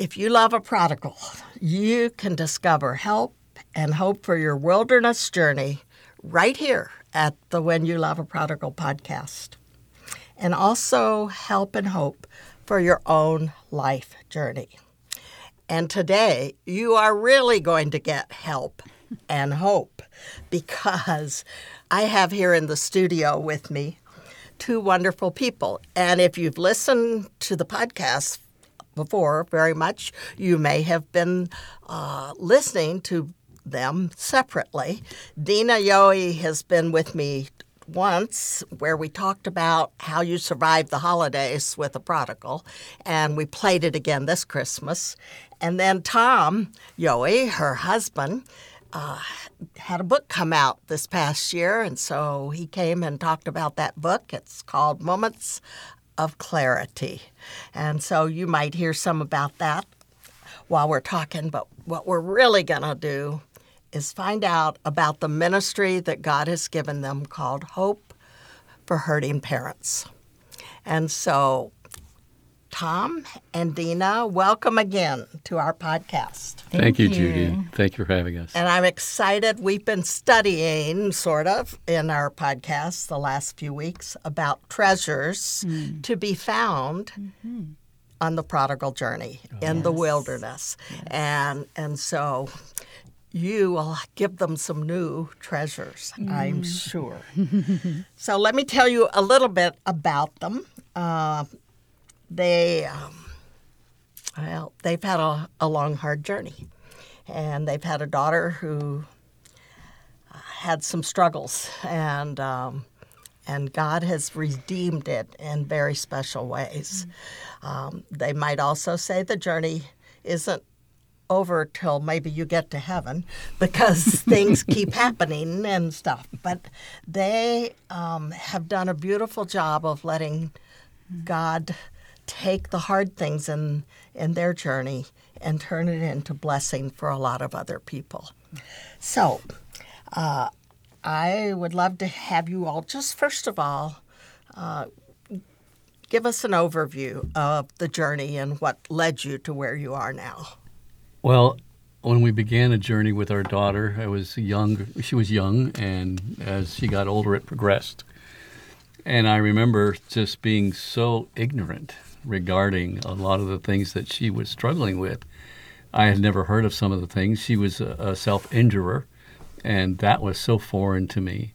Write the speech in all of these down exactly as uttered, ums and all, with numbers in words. If you love a prodigal, you can discover help and hope for your wilderness journey right here at the When You Love a Prodigal podcast, and also help and hope for your own life journey. And today, you are really going to get help and hope, because I have here in the studio with me two wonderful people. And if you've listened to the podcast before very much, you may have been uh, listening to them separately. Dena Yohe has been with me once, where we talked about how you survived the holidays with a prodigal, and we played it again this Christmas. And then Tom Yohe, her husband, uh, had a book come out this past year, and so he came and talked about that book. It's called Moments of Clarity. And so you might hear some about that while we're talking, but what we're really going to do is find out about the ministry that God has given them called Hope for Hurting Parents. And so, Tom and Dena, welcome again to our podcast. Thank, Thank you, you, Judy. Thank you for having us. And I'm excited. We've been studying, sort of, in our podcast the last few weeks about treasures mm. to be found mm-hmm. on the prodigal journey oh, in yes. the wilderness. Yes. And, and so... you will give them some new treasures, mm. I'm sure. So let me tell you a little bit about them. Uh, they, um, well, they've had a, a long, hard journey. And they've had a daughter who had some struggles. And, um, and God has redeemed it in very special ways. Mm. Um, they might also say the journey isn't over till maybe you get to heaven, because things keep happening and stuff. But they um, have done a beautiful job of letting God take the hard things in, in their journey and turn it into blessing for a lot of other people. So uh, I would love to have you all just first of all uh, give us an overview of the journey and what led you to where you are now. Well, when we began a journey with our daughter, I was young. She was young, and as she got older, it progressed. And I remember just being so ignorant regarding a lot of the things that she was struggling with. I had never heard of some of the things. She was a, a self-injurer, and that was so foreign to me.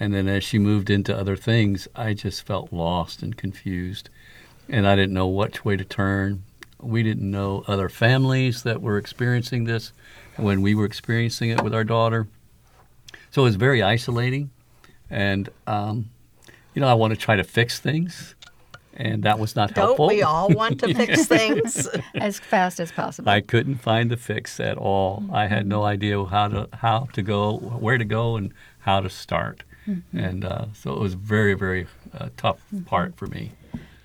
And then as she moved into other things, I just felt lost and confused, and I didn't know which way to turn. We didn't know other families that were experiencing this when we were experiencing it with our daughter. So it was very isolating. And, um, you know, I want to try to fix things. And that was not Don't helpful. Don't we all want to fix things as fast as possible? I couldn't find the fix at all. Mm-hmm. I had no idea how to how to go, where to go, and how to start. Mm-hmm. And uh, so it was a very, very uh, tough mm-hmm. part for me.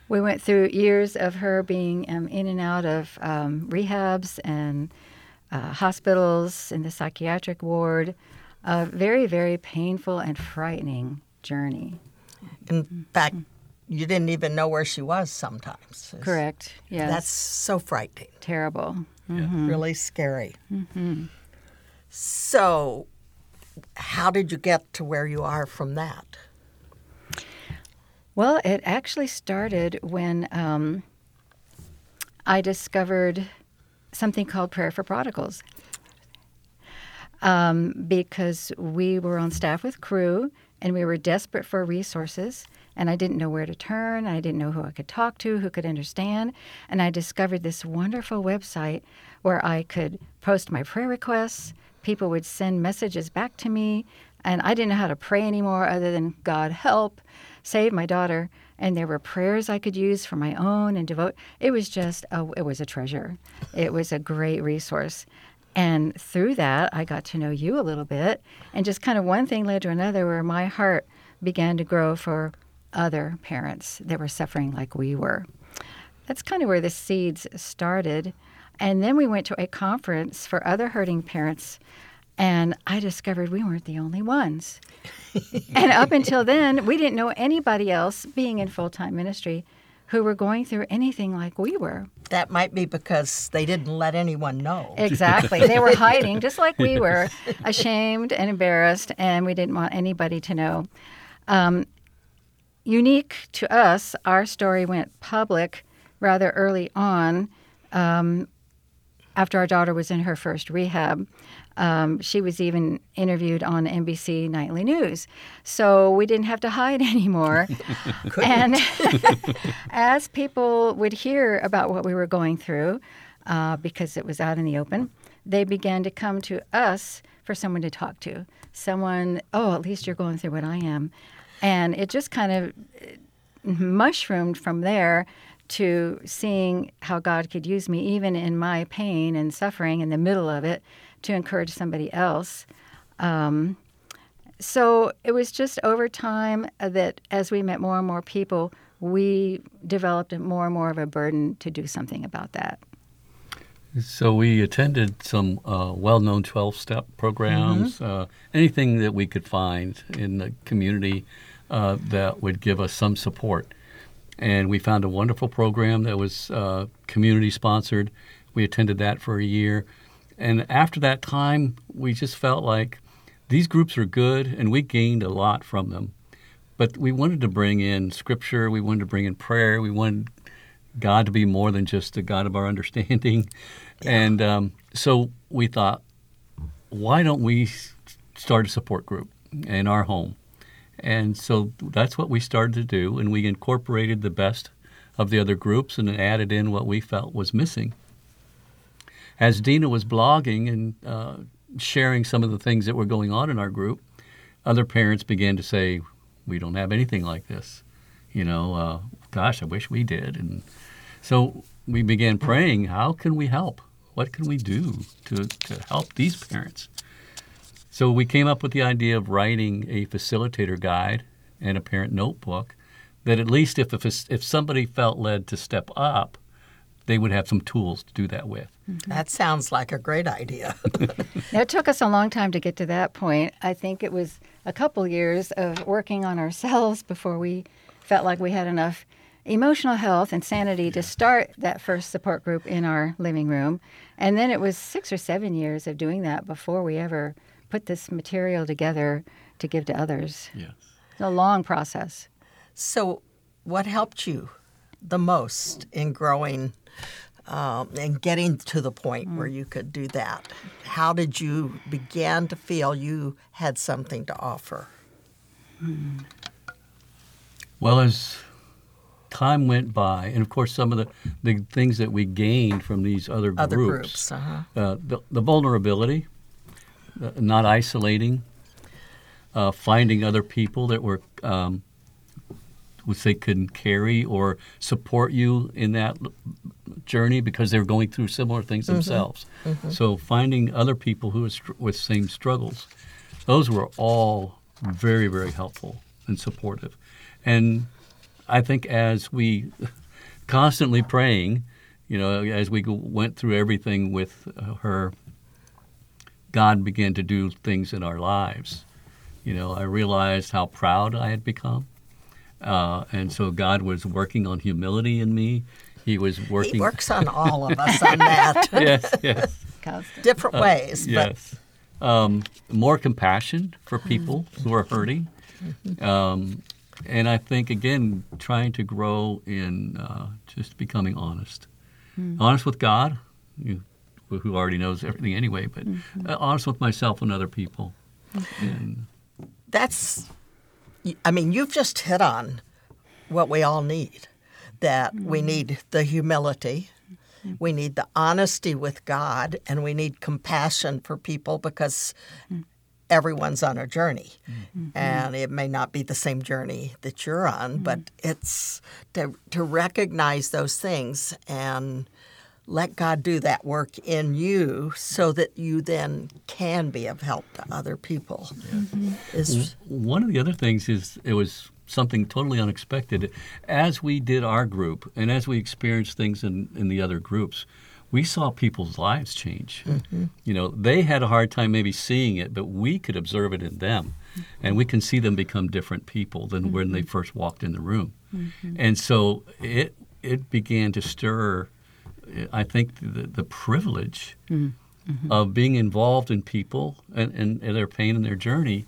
We went through years of her being um, in and out of um, rehabs and uh, hospitals, in the psychiatric ward. A very, very painful and frightening journey. In fact, you didn't even know where she was sometimes. It's, Correct. Yes. That's so frightening. Terrible. Mm-hmm. Yeah. Really scary. Mm-hmm. So how did you get to where you are from that? Well, it actually started when um, I discovered something called Prayer for Prodigals, um, because we were on staff with Crew, and we were desperate for resources, and I didn't know where to turn. I didn't know who I could talk to, who could understand, and I discovered this wonderful website where I could post my prayer requests. People would send messages back to me, and I didn't know how to pray anymore other than God help. Save my daughter, and there were prayers I could use for my own and devote. It was just, a, it was a treasure. It was a great resource. And through that, I got to know you a little bit, and just kind of one thing led to another where my heart began to grow for other parents that were suffering like we were. That's kind of where the seeds started. And then we went to a conference for other hurting parents, and I discovered we weren't the only ones. And up until then, we didn't know anybody else being in full-time ministry who were going through anything like we were. That might be because they didn't let anyone know. Exactly. They were hiding, just like we were, ashamed and embarrassed, and we didn't want anybody to know. Um, unique to us, our story went public rather early on um, after our daughter was in her first rehab. Um, she was even interviewed on N B C Nightly News. So we didn't have to hide anymore. And as people would hear about what we were going through, uh, because it was out in the open, they began to come to us for someone to talk to. Someone, oh, at least you're going through what I am. And it just kind of mushroomed from there to seeing how God could use me, even in my pain and suffering in the middle of it, to encourage somebody else. Um, so it was just over time that as we met more and more people, we developed more and more of a burden to do something about that. So we attended some uh, well-known twelve-step programs, mm-hmm. uh, anything that we could find in the community uh, that would give us some support. And we found a wonderful program that was uh, community-sponsored. We attended that for a year. And after that time, we just felt like these groups are good, and we gained a lot from them. But we wanted to bring in Scripture. We wanted to bring in prayer. We wanted God to be more than just the God of our understanding. Yeah. And um, so we thought, why don't we start a support group in our home? And so that's what we started to do, and we incorporated the best of the other groups and added in what we felt was missing. As Dena was blogging and uh, sharing some of the things that were going on in our group, other parents began to say, we don't have anything like this. You know, uh, gosh, I wish we did. And so we began praying, how can we help? What can we do to, to help these parents? So we came up with the idea of writing a facilitator guide and a parent notebook that at least if, if, if somebody felt led to step up, they would have some tools to do that with. Mm-hmm. That sounds like a great idea. Now, it took us a long time to get to that point. I think it was a couple years of working on ourselves before we felt like we had enough emotional health and sanity to start that first support group in our living room. And then it was six or seven years of doing that before we ever put this material together to give to others. Yes. It's a long process. So what helped you the most in growing um, and getting to the point mm. where you could do that? How did you begin to feel you had something to offer? Mm. Well, as time went by, and of course some of the, the things that we gained from these other, other groups, groups. Uh-huh. Uh, the, the vulnerability, uh, not isolating, uh, finding other people that were um, which they couldn't carry or support you in that journey because they're going through similar things mm-hmm. themselves. Mm-hmm. So finding other people who are with same struggles, those were all very, very helpful and supportive. And I think as we constantly praying, you know, as we went through everything with her, God began to do things in our lives. You know, I realized how proud I had become. Uh, and so God was working on humility in me. He was working. He works on all of us on that. Yes, yes. Different uh, ways. Yes. But... Um, more compassion for people who are hurting. Um, and I think, again, trying to grow in uh, just becoming honest. Mm-hmm. Honest with God, who already knows everything anyway, but mm-hmm. honest with myself and other people. Mm-hmm. And that's... I mean, you've just hit on what we all need, that mm-hmm. we need the humility, mm-hmm. we need the honesty with God, and we need compassion for people because mm-hmm. everyone's on a journey. Mm-hmm. And it may not be the same journey that you're on, mm-hmm. but it's to, to recognize those things and let God do that work in you so that you then can be of help to other people. Yeah. Mm-hmm. One of the other things is it was something totally unexpected. As we did our group and as we experienced things in, in the other groups, we saw people's lives change. Mm-hmm. You know, they had a hard time maybe seeing it, but we could observe it in them. Mm-hmm. And we can see them become different people than mm-hmm. when they first walked in the room. Mm-hmm. And so it it began to stir, I think, the, the privilege mm-hmm. of being involved in people and, and, and their pain and their journey,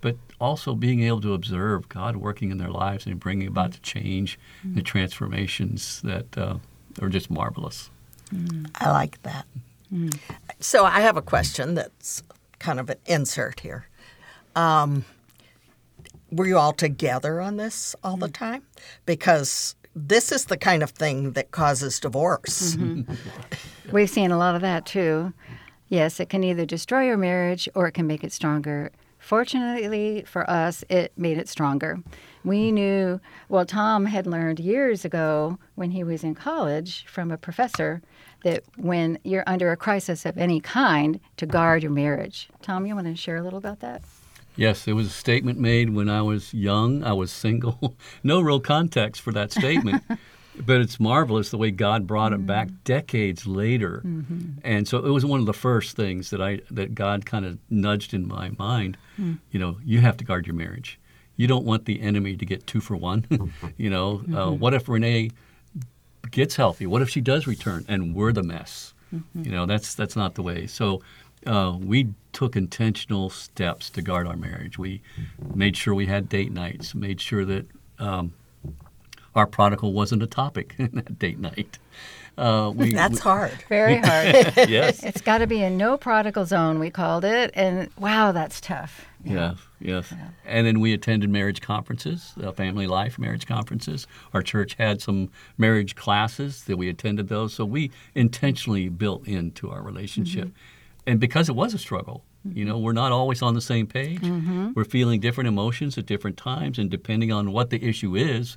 but also being able to observe God working in their lives and bringing about the change mm-hmm. and the transformations that uh, are just marvelous. Mm. I like that. Mm. So I have a question that's kind of an insert here. Um, were you all together on this all the time? Because this is the kind of thing that causes divorce. Mm-hmm. We've seen a lot of that, too. Yes, it can either destroy your marriage or it can make it stronger. Fortunately for us, it made it stronger. We knew, well, Tom had learned years ago when he was in college from a professor that when you're under a crisis of any kind, to guard your marriage. Tom, you want to share a little about that? Yes, there was a statement made when I was young. I was single. No real context for that statement. But it's marvelous the way God brought it mm-hmm. back decades later. Mm-hmm. And so it was one of the first things that I that God kind of nudged in my mind. Mm. You know, you have to guard your marriage. You don't want the enemy to get two for one. You know, mm-hmm. uh, what if Renee gets healthy? What if she does return and we're the mess? Mm-hmm. You know, that's that's not the way. So uh, we took intentional steps to guard our marriage. We made sure we had date nights, made sure that... Um, Our prodigal wasn't a topic in that date night. Uh, we, That's we, hard. Very hard. Yes. It's got to be a no prodigal zone, we called it. And, wow, that's tough. Yeah, yeah yes. Yeah. And then we attended marriage conferences, uh, family life marriage conferences. Our church had some marriage classes that we attended those. So we intentionally built into our relationship. Mm-hmm. And because it was a struggle, you know, we're not always on the same page. Mm-hmm. We're feeling different emotions at different times. And depending on what the issue is,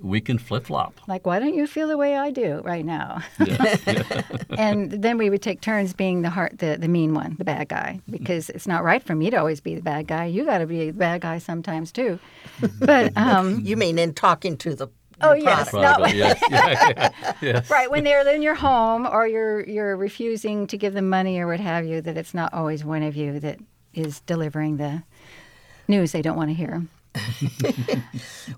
we can flip-flop. Like, why don't you feel the way I do right now? Yeah, yeah. And then we would take turns being the heart, the, the mean one, the bad guy, because it's not right for me to always be the bad guy. You got to be the bad guy sometimes, too. But um, you mean in talking to the Oh, yes. Prodigal, no. yes. Yeah, yeah, yes. Right. When they're in your home or you're, you're refusing to give them money or what have you, that it's not always one of you that is delivering the news they don't want to hear.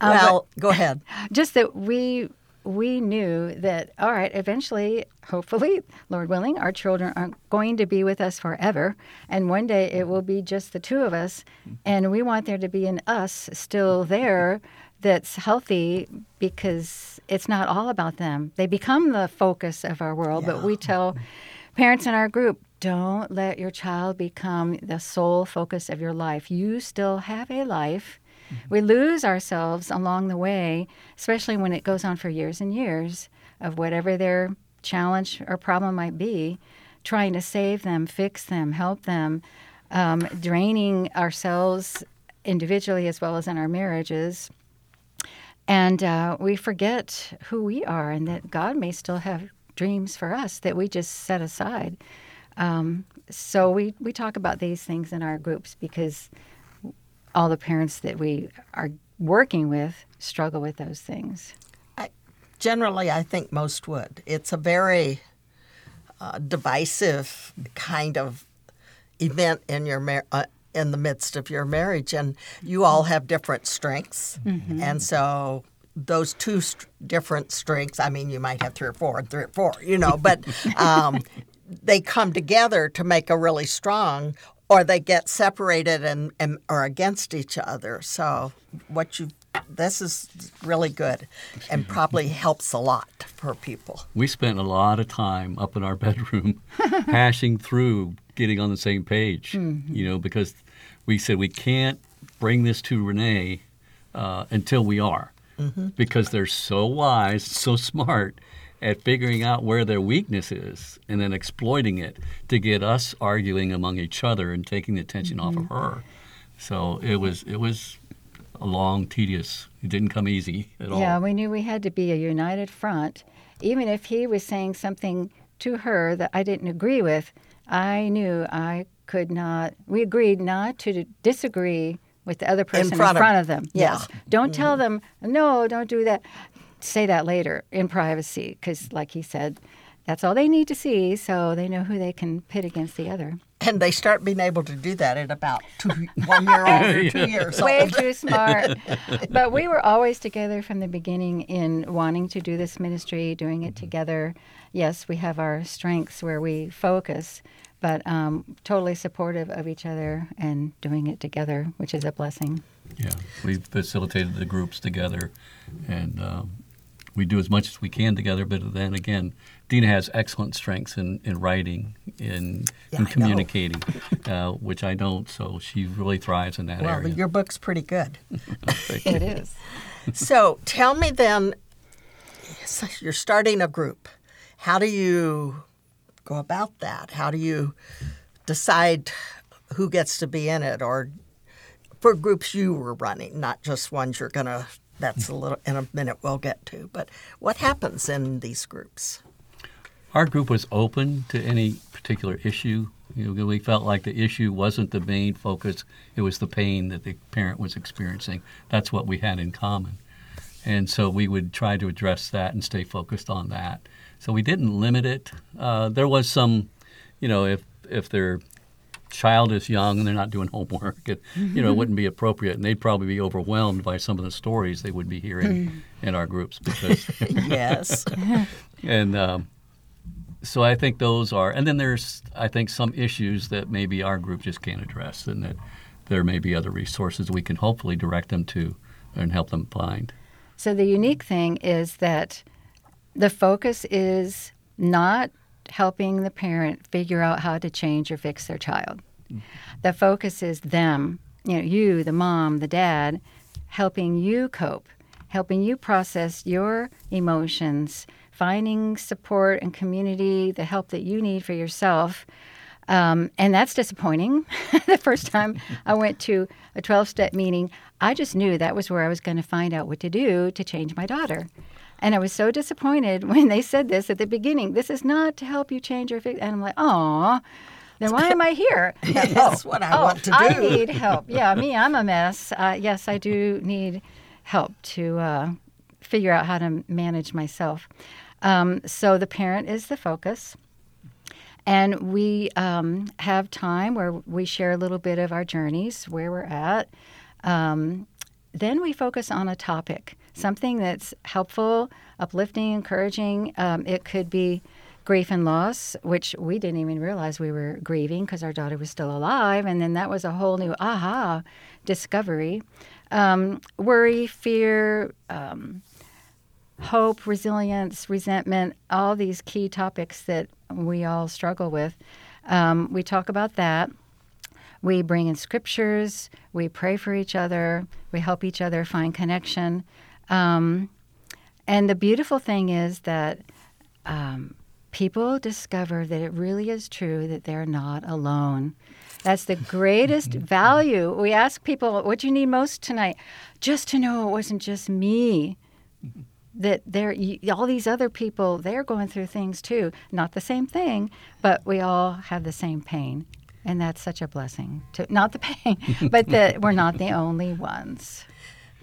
Well, uh, go ahead. Just that we we knew that, all right, eventually, hopefully, Lord willing, our children aren't going to be with us forever. And one day it will be just the two of us. And we want there to be an us still there that's healthy because it's not all about them. They become the focus of our world. Yeah. But we tell parents in our group, don't let your child become the sole focus of your life. You still have a life. We lose ourselves along the way, especially when it goes on for years and years of whatever their challenge or problem might be, trying to save them, fix them, help them, um, draining ourselves individually as well as in our marriages. And uh, we forget who we are and that God may still have dreams for us that we just set aside. Um, so we, we talk about these things in our groups because all the parents that we are working with struggle with those things. I, generally, I think most would. It's a very uh, divisive kind of event in your mar- uh, in the midst of your marriage, and you all have different strengths, mm-hmm. and so those two st- different strengths. I mean, you might have three or four and three or four, you know, but um, they come together to make a really strong. Or they get separated and, and are against each other. So what you this is really good and probably helps a lot for people. We spent a lot of time up in our bedroom hashing through getting on the same page, mm-hmm. you know, because we said we can't bring this to Renee uh, until we are mm-hmm. because they're so wise, so smart at figuring out where their weakness is and then exploiting it to get us arguing among each other and taking the attention mm-hmm. off of her. So it was it was a long, tedious. It didn't come easy at all. Yeah, we knew we had to be a united front. Even if he was saying something to her that I didn't agree with, I knew I could not. We agreed not to disagree with the other person in front, in front of, of them. Yes. Yeah. Don't tell them, no, don't do that. Say that later in privacy because, like he said, that's all they need to see so they know who they can pit against the other. And they start being able to do that at about two, one year old or two years old. Way too smart. But we were always together from the beginning in wanting to do this ministry, doing it together. Yes, we have our strengths where we focus, but um, totally supportive of each other and doing it together, which is a blessing. Yeah, we've facilitated the groups together, and um, we do as much as we can together, but then again, Dena has excellent strengths in, in writing, in, yeah, in communicating, uh, which I don't, so she really thrives in that well, area. Well, your book's pretty good. It is. So tell me then, you're starting a group. How do you go about that? How do you decide who gets to be in it, or for groups you were running, not just ones you're going to, that's a little, in a minute we'll get to, but what happens in these groups? Our group was open to any particular issue. You know, we felt like the issue wasn't the main focus. It was the pain that the parent was experiencing. That's what we had in common. And so we would try to address that and stay focused on that. So we didn't limit it. Uh, there was some, you know, if if their child is young and they're not doing homework, it, mm-hmm. you know, it wouldn't be appropriate. And they'd probably be overwhelmed by some of the stories they would be hearing in our groups. Because yes. and... Um, So I think those are, and then there's, I think, some issues that maybe our group just can't address, and that there may be other resources we can hopefully direct them to and help them find. So the unique thing is that the focus is not helping the parent figure out how to change or fix their child. Mm-hmm. The focus is them, you know, you, the mom, the dad, helping you cope, helping you process your emotions, finding support and community, the help that you need for yourself. Um, and that's disappointing. The first time I went to a twelve-step meeting, I just knew that was where I was going to find out what to do to change my daughter. And I was so disappointed when they said this at the beginning. This is not to help you change your fix. And I'm like, aw, then why am I here? That's oh, what I oh, want to do. I need help. Yeah, me, I'm a mess. Uh, yes, I do need help to uh, figure out how to manage myself. Um, so the parent is the focus, and we um, have time where we share a little bit of our journeys, where we're at. Um, then we focus on a topic, something that's helpful, uplifting, encouraging. Um, it could be grief and loss, which we didn't even realize we were grieving because our daughter was still alive, and then that was a whole new aha discovery. Um, worry, fear, um, hope, resilience, resentment, all these key topics that we all struggle with. Um, we talk about that. We bring in scriptures. We pray for each other. We help each other find connection. Um, and the beautiful thing is that um, people discover that it really is true that they're not alone. That's the greatest value. We ask people, what do you need most tonight? Just to know it wasn't just me. That there, all these other people, they're going through things too. Not the same thing, but we all have the same pain. And that's such a blessing. To, not the pain, but that we're not the only ones.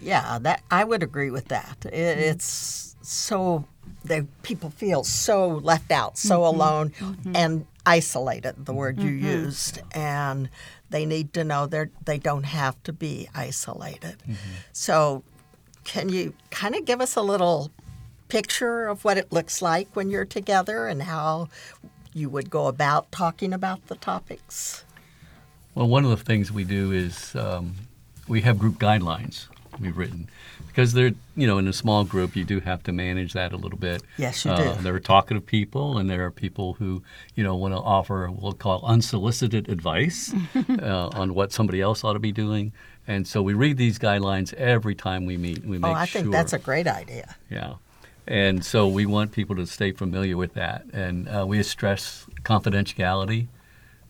Yeah, that I would agree with that. It, it's so, the people feel so left out, so mm-hmm. alone, mm-hmm. and isolated, the word you mm-hmm. used, and they need to know they they don't have to be isolated. Mm-hmm. So can you kind of give us a little picture of what it looks like when you're together and how you would go about talking about the topics? Well, one of the things we do is um, we have group guidelines we've written. Because they're, you know, in a small group, you do have to manage that a little bit. Yes, you uh, do. There are talkative people, and there are people who, you know, want to offer what we'll call unsolicited advice uh, on what somebody else ought to be doing. And so we read these guidelines every time we meet. We make oh, I sure. think that's a great idea. Yeah. And so we want people to stay familiar with that. And uh, we stress confidentiality,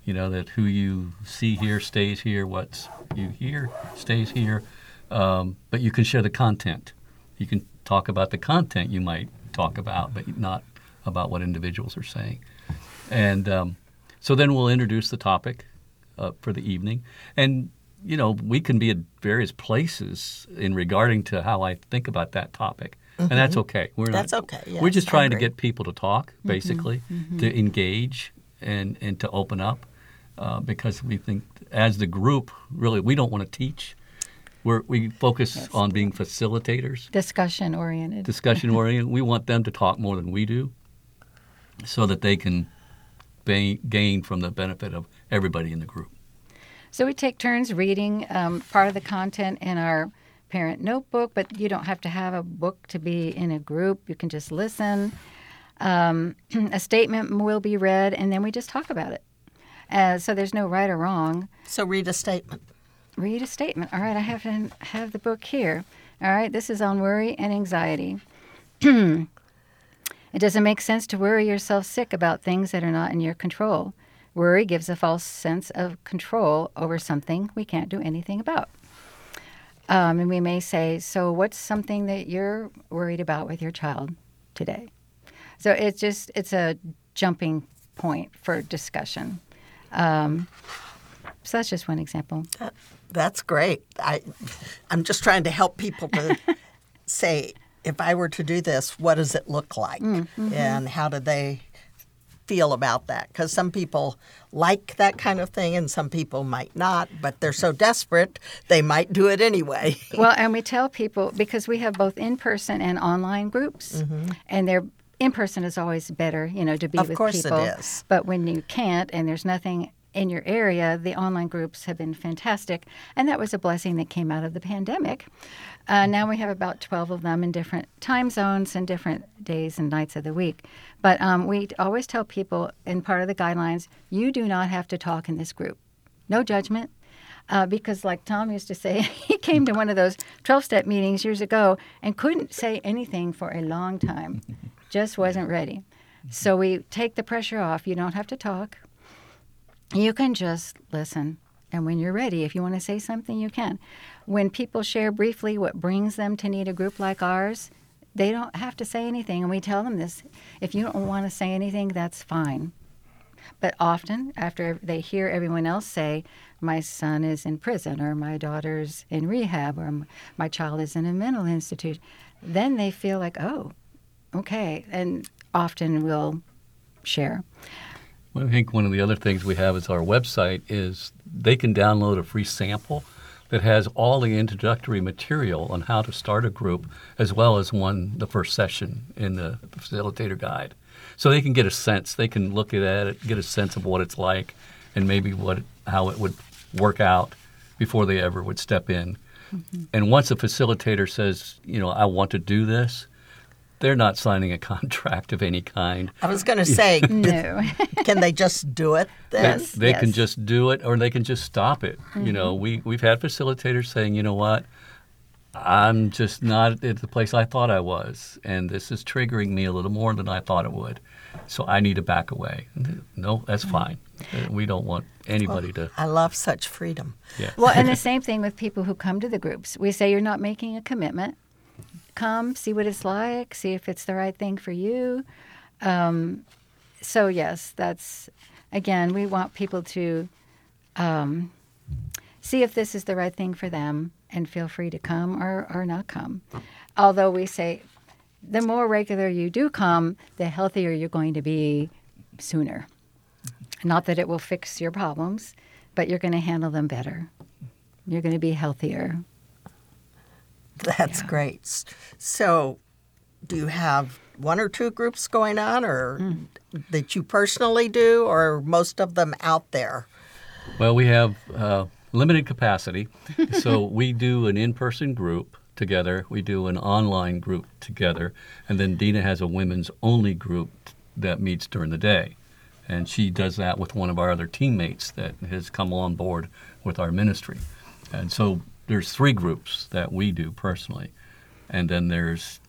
you know, that who you see here stays here, what you hear stays here. Um, but you can share the content. You can talk about the content you might talk about, but not about what individuals are saying. And um, so then we'll introduce the topic uh, for the evening. And, you know, we can be at various places in regarding to how I think about that topic. Mm-hmm. And that's okay. We're that's not, okay. Yes, we're just trying to get people to talk, basically, mm-hmm. Mm-hmm. to engage and, and to open up. uh, because we think as the group, really, we don't want to teach. We're, we focus yes. on being facilitators. Discussion-oriented. Discussion-oriented. We want them to talk more than we do so that they can ba- gain from the benefit of everybody in the group. So we take turns reading um, part of the content in our parent notebook, but you don't have to have a book to be in a group. You can just listen. Um, a statement will be read, and then we just talk about it. Uh, so there's no right or wrong. So read a statement. Read a statement. All right, I have to have the book here. All right, this is on worry and anxiety. It doesn't make sense to worry yourself sick about things that are not in your control. Worry gives a false sense of control over something we can't do anything about. Um, and we may say, so what's something that you're worried about with your child today? So it's just, it's a jumping point for discussion. Um, so that's just one example. That, that's great. I, I'm just trying to help people to say, if I were to do this, what does it look like? Mm-hmm. And how do they feel about that? Because some people like that kind of thing and some people might not, but they're so desperate they might do it anyway. Well, and we tell people, because we have both in-person and online groups, mm-hmm. and they're in-person is always better, you know, to be with people. Of course it is. But when you can't and there's nothing in your area, the online groups have been fantastic. And that was a blessing that came out of the pandemic. Uh, now we have about twelve of them in different time zones and different days and nights of the week. But um, we always tell people, in part of the guidelines, you do not have to talk in this group. No judgment. Uh, because like Tom used to say, he came to one of those twelve-step meetings years ago and couldn't say anything for a long time. Just wasn't ready. So we take the pressure off. You don't have to talk. You can just listen. And when you're ready, if you want to say something, you can. When people share briefly what brings them to need a group like ours, they don't have to say anything. And we tell them this. If you don't want to say anything, that's fine. But often, after they hear everyone else say, my son is in prison, or my daughter's in rehab, or my child is in a mental institute, then they feel like, oh, okay. And often we'll share. Well, I think one of the other things we have is our website is they can download a free sample that has all the introductory material on how to start a group, as well as one, the first session in the facilitator guide. So they can get a sense, they can look at it, get a sense of what it's like and maybe what how it would work out before they ever would step in. Mm-hmm. And once a facilitator says, you know, I want to do this, they're not signing a contract of any kind. I was going to say, no. Can they just do it then? They, they yes. can just do it, or they can just stop it. Mm-hmm. You know, we, we've had facilitators saying, you know what, I'm just not at the place I thought I was, and this is triggering me a little more than I thought it would, so I need to back away. No, that's fine. We don't want anybody well, to... I love such freedom. Yeah. Well, and the same thing with people who come to the groups. We say you're not making a commitment. Come, see what it's like, see if it's the right thing for you. Um, so, yes, that's, again, we want people to um, see if this is the right thing for them and feel free to come or, or not come. Although we say the more regular you do come, the healthier you're going to be sooner. Not that it will fix your problems, but you're going to handle them better. You're going to be healthier. That's yeah. great. So do you have one or two groups going on or mm. that you personally do, or most of them out there? Well, we have uh, limited capacity. So we do an in-person group together. We do an online group together. And then Dena has a women's only group that meets during the day. And she does that with one of our other teammates that has come on board with our ministry. And so there's three groups that we do personally, and then there's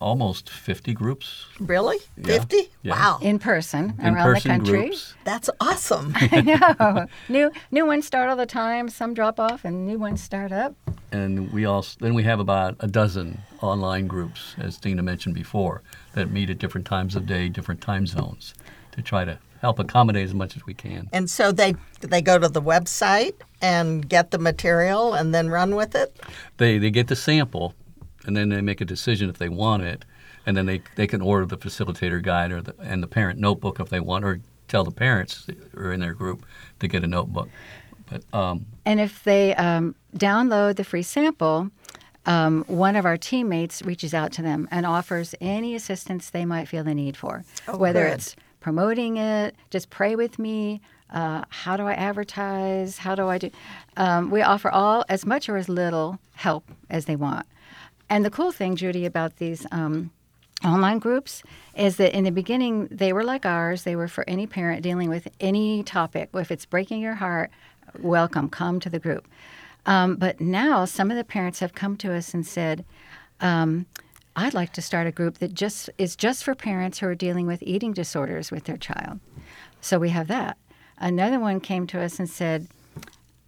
almost fifty groups. Really? Yeah. fifty? Yeah. Wow. In person, In around person the country. Groups. That's awesome. I know. New new ones start all the time. Some drop off, and new ones start up. And we also then we have about a dozen online groups, as Dena mentioned before, that meet at different times of day, different time zones, to try to help accommodate as much as we can. And so they they go to the website and get the material and then run with it? They they get the sample, and then they make a decision if they want it, and then they, they can order the facilitator guide or the, and the parent notebook if they want, or tell the parents who are in their group to get a notebook. But um, and if they um, download the free sample, um, one of our teammates reaches out to them and offers any assistance they might feel the need for, oh, whether good. It's promoting it, just pray with me, uh, how do I advertise, how do I do? Um, we offer all as much or as little help as they want. And the cool thing, Judy, about these um, online groups is that in the beginning, they were like ours. They were for any parent dealing with any topic. If it's breaking your heart, welcome, come to the group. Um, but now some of the parents have come to us and said, um, I'd like to start a group that just is just for parents who are dealing with eating disorders with their child. So we have that. Another one came to us and said,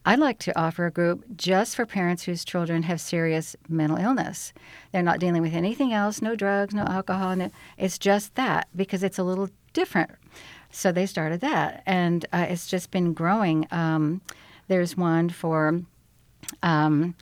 I'd like to offer a group just for parents whose children have serious mental illness. They're not dealing with anything else, no drugs, no alcohol. No, it's just that because it's a little different. So they started that, and uh, it's just been growing. Um, there's one for um,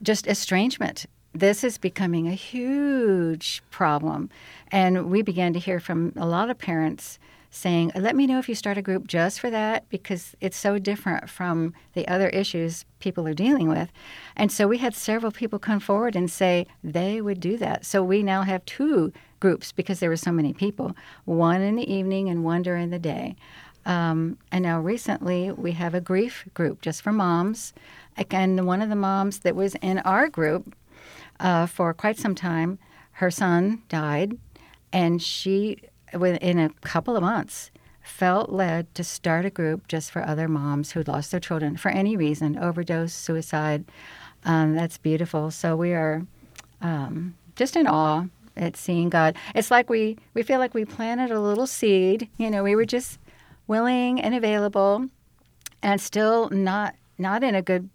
just estrangement. This is becoming a huge problem, and we began to hear from a lot of parents saying, let me know if you start a group just for that because it's so different from the other issues people are dealing with. And so we had several people come forward and say they would do that. So we now have two groups because there were so many people, one in the evening and one during the day. Um, and now recently we have a grief group just for moms. Again, one of the moms that was in our group uh, for quite some time, her son died, and she within a couple of months, felt led to start a group just for other moms who lost their children for any reason, overdose, suicide. Um, that's beautiful. So we are um, just in awe at seeing God. It's like we, we feel like we planted a little seed. You know, we were just willing and available and still not not in a good,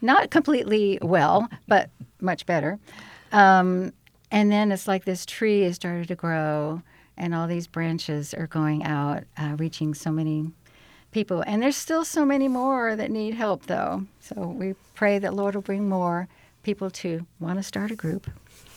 not completely well, but much better. Um, and then it's like this tree has started to grow. And all these branches are going out, uh, reaching so many people. And there's still so many more that need help, though. So we pray that Lord will bring more people to want to start a group.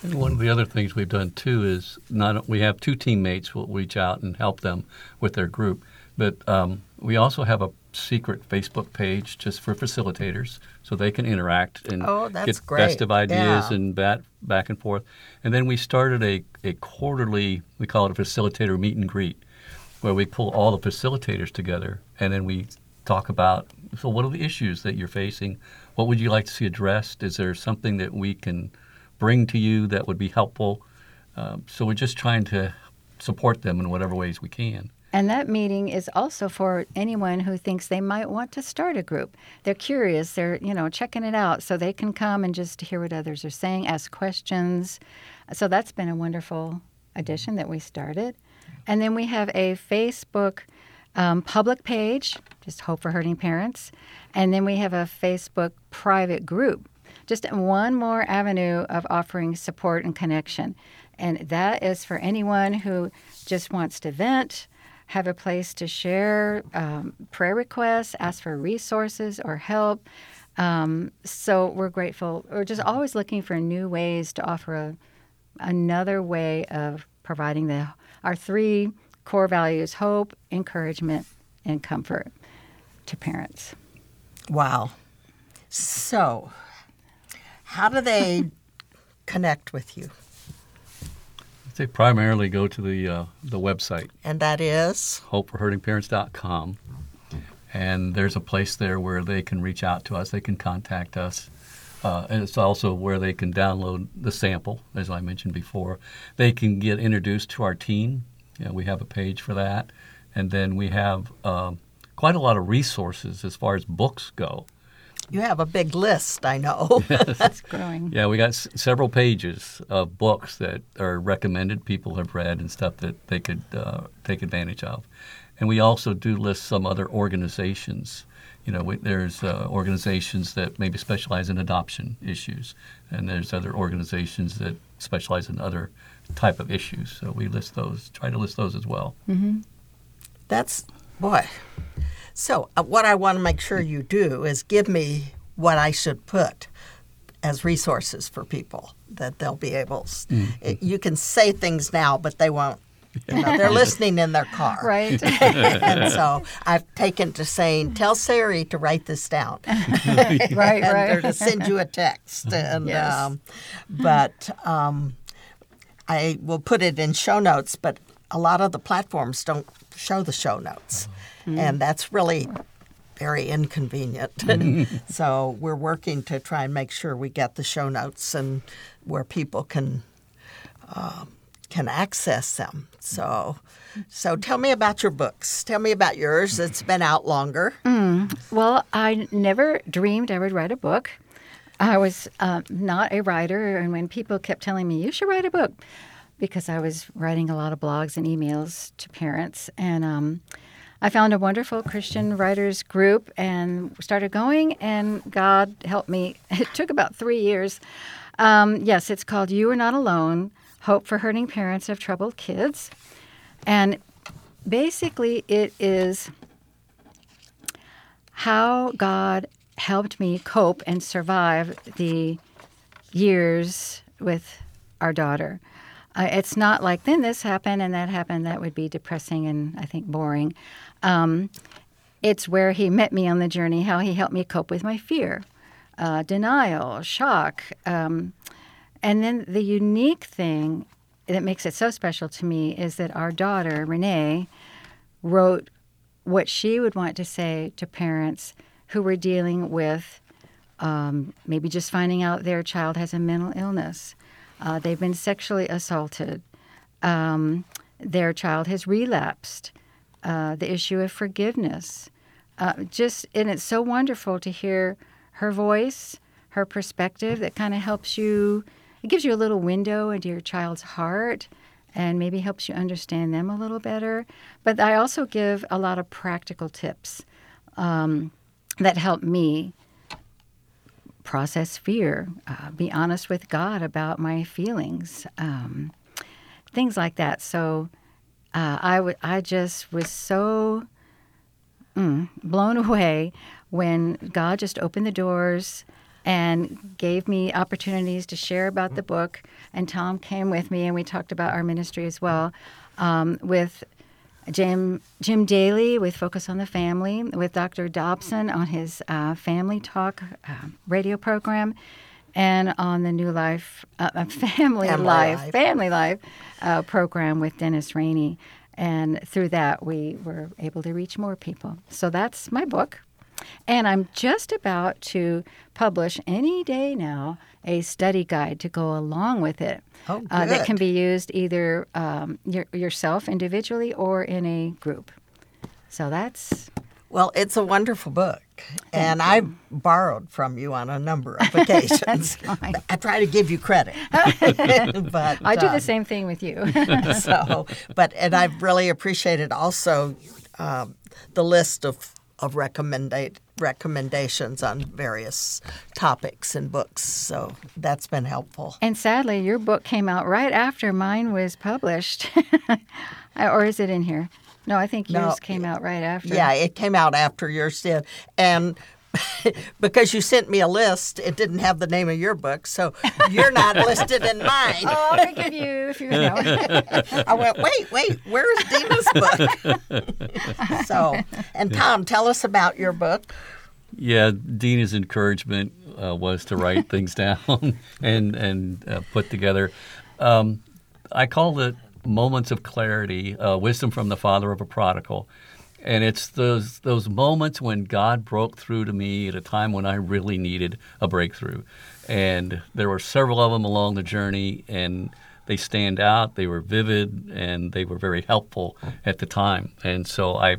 And one of the other things we've done, too, is not we have two teammates who will reach out and help them with their group. But um, we also have a secret Facebook page just for facilitators so they can interact and oh, get great. Best of ideas yeah. and bat, back and forth. And then we started a, a quarterly, we call it a facilitator meet and greet, where we pull all the facilitators together and then we talk about, so what are the issues that you're facing? What would you like to see addressed? Is there something that we can bring to you that would be helpful? Um, so we're just trying to support them in whatever ways we can. And that meeting is also for anyone who thinks they might want to start a group. They're curious. They're, you know, checking it out. So they can come and just hear what others are saying, ask questions. So that's been a wonderful addition that we started. And then we have a Facebook um, public page, just Hope for Hurting Parents. And then we have a Facebook private group, just one more avenue of offering support and connection. And that is for anyone who just wants to vent, have a place to share um, prayer requests, ask for resources or help. Um, so we're grateful. We're just always looking for new ways to offer a, another way of providing the our three core values, hope, encouragement, and comfort to parents. Wow. So how do they connect with you? They primarily go to the uh, the website. And that is? hope for hurting parents dot com. And there's a place there where they can reach out to us. They can contact us. Uh, and it's also where they can download the sample, as I mentioned before. They can get introduced to our team. You know, we have a page for that. And then we have um, quite a lot of resources as far as books go. You have a big list, I know. Yes. That's growing. Yeah, we got s- several pages of books that are recommended, people have read, and stuff that they could uh, take advantage of. And we also do list some other organizations. You know, we, there's uh, organizations that maybe specialize in adoption issues, and there's other organizations that specialize in other type of issues. So we list those, try to list those as well. Mm-hmm. That's, boy. So uh, what I want to make sure you do is give me what I should put as resources for people that they'll be able to. Mm-hmm. You can say things now, but they won't You know, they're listening in their car. Right. And so I've taken to saying, tell Siri to write this down. Right, and right. Or to send you a text. And yes. um, But um, I will put it in show notes, but a lot of the platforms don't show the show notes. Mm. And that's really very inconvenient. So we're working to try and make sure we get the show notes and where people can uh, can access them. So so tell me about your books. Tell me about yours. It's been out longer. Mm. Well, I never dreamed I would write a book. I was uh, not a writer. And when people kept telling me, you should write a book, because I was writing a lot of blogs and emails to parents. And um, I found a wonderful Christian writers group and started going, and God helped me. It took about three years. Um, yes, it's called You Are Not Alone: Hope for Hurting Parents of Troubled Kids. And basically it is how God helped me cope and survive the years with our daughter. Uh, it's not like then this happened and that happened. That would be depressing and I think boring. Um, it's where he met me on the journey, how he helped me cope with my fear, uh, denial, shock. Um, and then the unique thing that makes it so special to me is that our daughter, Renee, wrote what she would want to say to parents who were dealing with um, maybe just finding out their child has a mental illness. Uh, they've been sexually assaulted. Um, their child has relapsed. Uh, the issue of forgiveness. Uh, just and it's so wonderful to hear her voice, her perspective that kind of helps you. It gives you a little window into your child's heart and maybe helps you understand them a little better. But I also give a lot of practical tips um, that help me process fear, uh, be honest with God about my feelings, um, things like that. So uh, I, w- I just was so mm, blown away when God just opened the doors and gave me opportunities to share about the book. And Tom came with me, and we talked about our ministry as well, um, with Jim, Jim Daly with Focus on the Family, with Doctor Dobson on his uh, Family Talk uh, radio program, and on the New Life, uh, Family, Family Life, Life, Family Life uh, program with Dennis Rainey. And through that, we were able to reach more people. So that's my book. And I'm just about to publish any day now a study guide to go along with it. Oh, good. Uh, that can be used either um, your, yourself individually or in a group. So that's... Well, it's a wonderful book, and I borrowed from you on a number of occasions. That's fine. I try to give you credit, but I do um, the same thing with you. so, but and I've really appreciated also um, the list of. of recommendate recommendations on various topics and books. So that's been helpful. And sadly, your book came out right after mine was published. Or is it in here? No, I think yours no, came out right after. Yeah, it came out after yours did. And because you sent me a list, it didn't have the name of your book, so you're not listed in mine. Oh, I'll forgive you if you know. I went, wait, wait, where is Dena's book? So, and Tom, tell us about your book. Yeah, Dena's encouragement uh, was to write things down and and uh, put together. Um, I call it Moments of Clarity: uh, Wisdom from the Father of a Prodigal. And it's those those moments when God broke through to me at a time when I really needed a breakthrough. And there were several of them along the journey, and they stand out. They were vivid, and they were very helpful at the time. And so I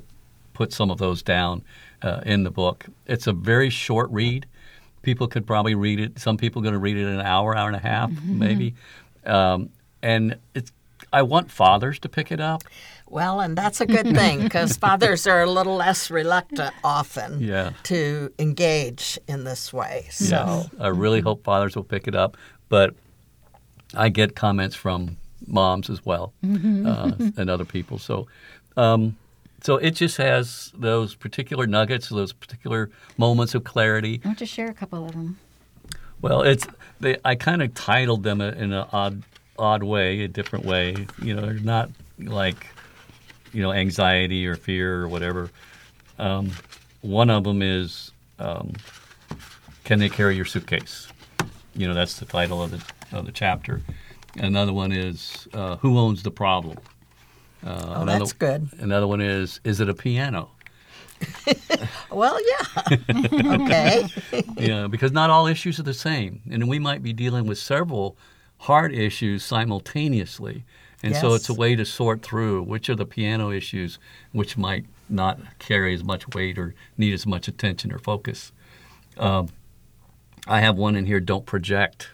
put some of those down uh, in the book. It's a very short read. People could probably read it. Some people are going to read it in an hour, hour and a half, mm-hmm. maybe. Um, and it's I want fathers to pick it up. Well, and that's a good thing, because fathers are a little less reluctant often yeah. to engage in this way. So yes. I really hope fathers will pick it up, but I get comments from moms as well uh, and other people. So um, so it just has those particular nuggets, those particular moments of clarity. I want to share a couple of them. Well, it's they, I kind of titled them in an odd, odd way, a different way. You know, they're not like, you know, anxiety or fear or whatever. Um, one of them is, um, can they carry your suitcase? You know, that's the title of the of the chapter. Another one is, uh, who owns the problem? Uh, oh, another, that's good. Another one is, is it a piano? Well, yeah. Okay. Yeah, because not all issues are the same. And we might be dealing with several hard issues simultaneously. And yes. So it's a way to sort through which are the piano issues which might not carry as much weight or need as much attention or focus. Um, I have one in here, don't project.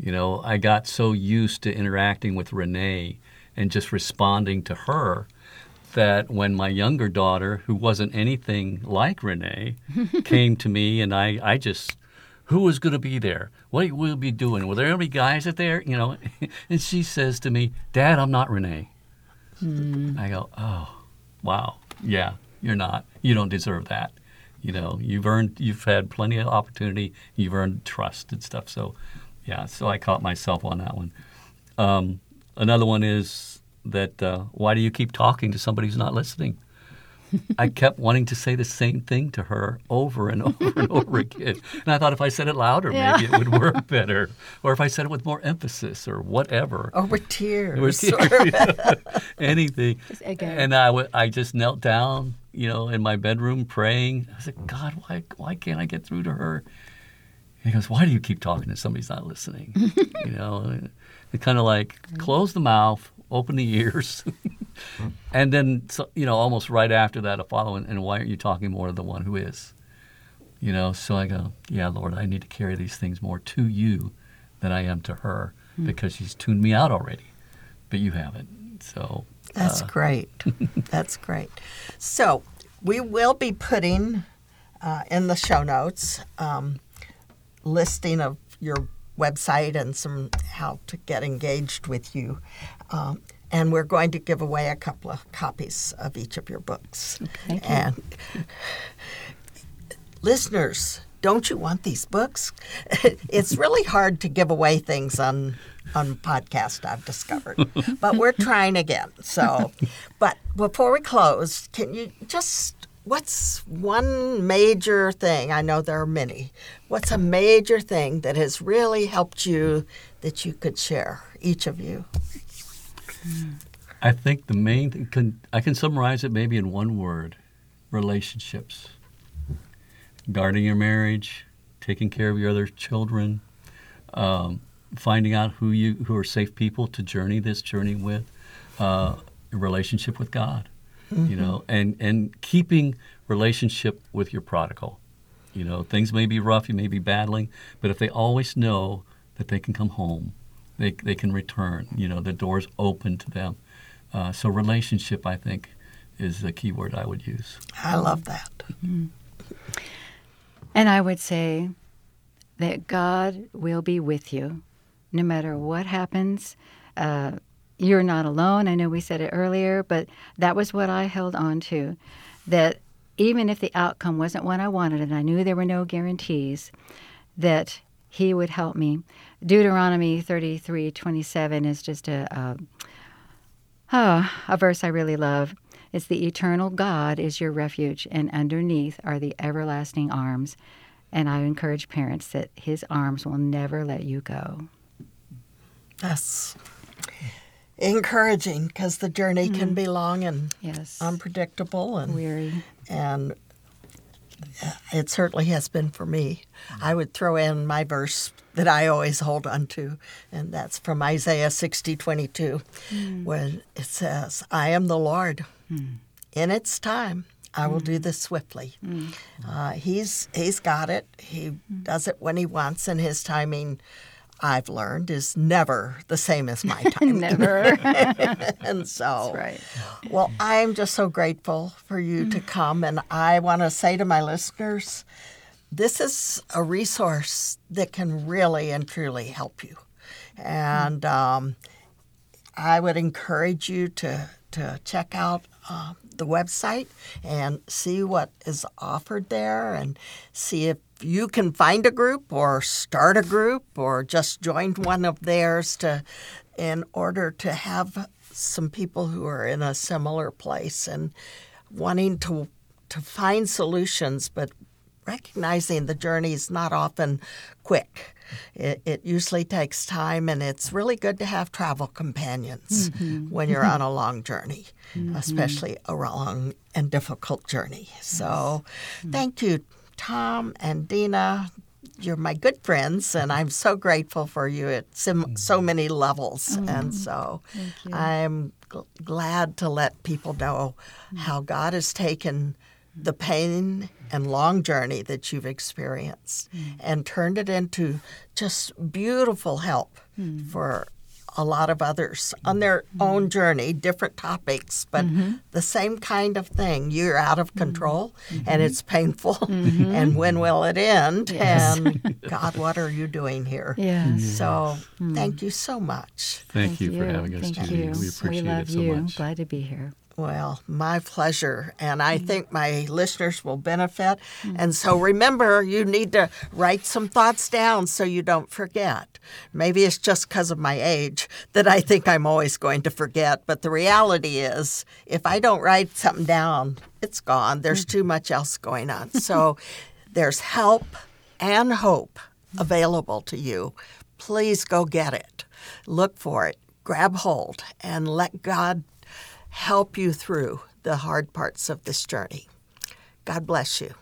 You know, I got so used to interacting with Renee and just responding to her that when my younger daughter, who wasn't anything like Renee, came to me and I, I just, who was going to be there? What will we be doing? Were there any guys at there? You know, and she says to me, Dad, I'm not Renee. Hmm. I go, oh, wow. Yeah, you're not. You don't deserve that. You know, you've earned, you've had plenty of opportunity. You've earned trust and stuff. So, yeah, so I caught myself on that one. Um, another one is that uh, why do you keep talking to somebody who's not listening? I kept wanting to say the same thing to her over and over and over again. And I thought if I said it louder, yeah. maybe it would work better. Or if I said it with more emphasis or whatever. Or with tears. With tears, you know, anything. Just again. And I, w- I just knelt down, you know, in my bedroom praying. I said, God, why why can't I get through to her? And he goes, why do you keep talking to somebody's not listening? You know, they kind of like close the mouth, open the ears. And then, so, you know, almost right after that, a follow-up, and why aren't you talking more to the one who is? You know, so I go, yeah, Lord, I need to carry these things more to you than I am to her mm. because she's tuned me out already, but you haven't. So that's uh, great. That's great. So we will be putting uh, in the show notes um, listing of your website and some how to get engaged with you. Um, And we're going to give away a couple of copies of each of your books. Thank you. And listeners, don't you want these books? It's really hard to give away things on on podcast, I've discovered. But we're trying again. So, but before we close, can you just, what's one major thing? I know there are many. What's a major thing that has really helped you that you could share, each of you? I think the main thing, can, I can summarize it maybe in one word, relationships. Guarding your marriage, taking care of your other children, um, finding out who you who are safe people to journey this journey with, uh, relationship with God, mm-hmm. you know, and, and keeping relationship with your prodigal. You know, things may be rough, you may be battling, but if they always know that they can come home, They they can return. You know, the door's open to them. Uh, so relationship, I think, is the key word I would use. I love that. Mm-hmm. And I would say that God will be with you no matter what happens. Uh, you're not alone. I know we said it earlier, but that was what I held on to, that even if the outcome wasn't what I wanted, and I knew there were no guarantees, that He would help me. Deuteronomy thirty-three twenty-seven is just a uh, oh, a verse I really love. It's the eternal God is your refuge, and underneath are the everlasting arms. And I encourage parents that His arms will never let you go. That's encouraging because the journey mm-hmm. can be long and yes. unpredictable and weary. And it certainly has been for me. I would throw in my verse that I always hold on to, and that's from Isaiah sixty twenty-two, mm. when it says, I am the Lord. Mm. In its time, I mm. will do this swiftly. Mm. Uh, he's He's got it. He mm. does it when He wants, and His timing, I've learned, is never the same as my timing. Never. And so, that's right. Well, I'm just so grateful for you mm. to come, and I want to say to my listeners, this is a resource that can really and truly help you. And um, I would encourage you to, to check out uh, the website and see what is offered there and see if you can find a group or start a group or just join one of theirs to, in order to have some people who are in a similar place and wanting to to find solutions, but recognizing the journey is not often quick. It, it usually takes time, and it's really good to have travel companions mm-hmm. when you're on a long journey, mm-hmm. especially a long and difficult journey. Yes. So mm-hmm. thank you, Tom and Dena. You're my good friends, and I'm so grateful for you at sim- so many levels. Mm-hmm. And so I'm gl- glad to let people know mm-hmm. how God has taken the pain and long journey that you've experienced mm. and turned it into just beautiful help mm. for a lot of others on their mm. own journey, different topics, but mm-hmm. the same kind of thing. You're out of control mm-hmm. and it's painful mm-hmm. and when will it end? Yes. And God, what are you doing here? Yes. Yes. So mm. thank you so much. Thank, thank you, you for having us, Judy. We appreciate we love it so you. much. Glad to be here. Well, my pleasure. And I mm-hmm. think my listeners will benefit. Mm-hmm. And so remember, you need to write some thoughts down so you don't forget. Maybe it's just because of my age that I think I'm always going to forget. But the reality is, if I don't write something down, it's gone. There's mm-hmm. too much else going on. So there's help and hope available to you. Please go get it. Look for it. Grab hold and let God help you through the hard parts of this journey. God bless you.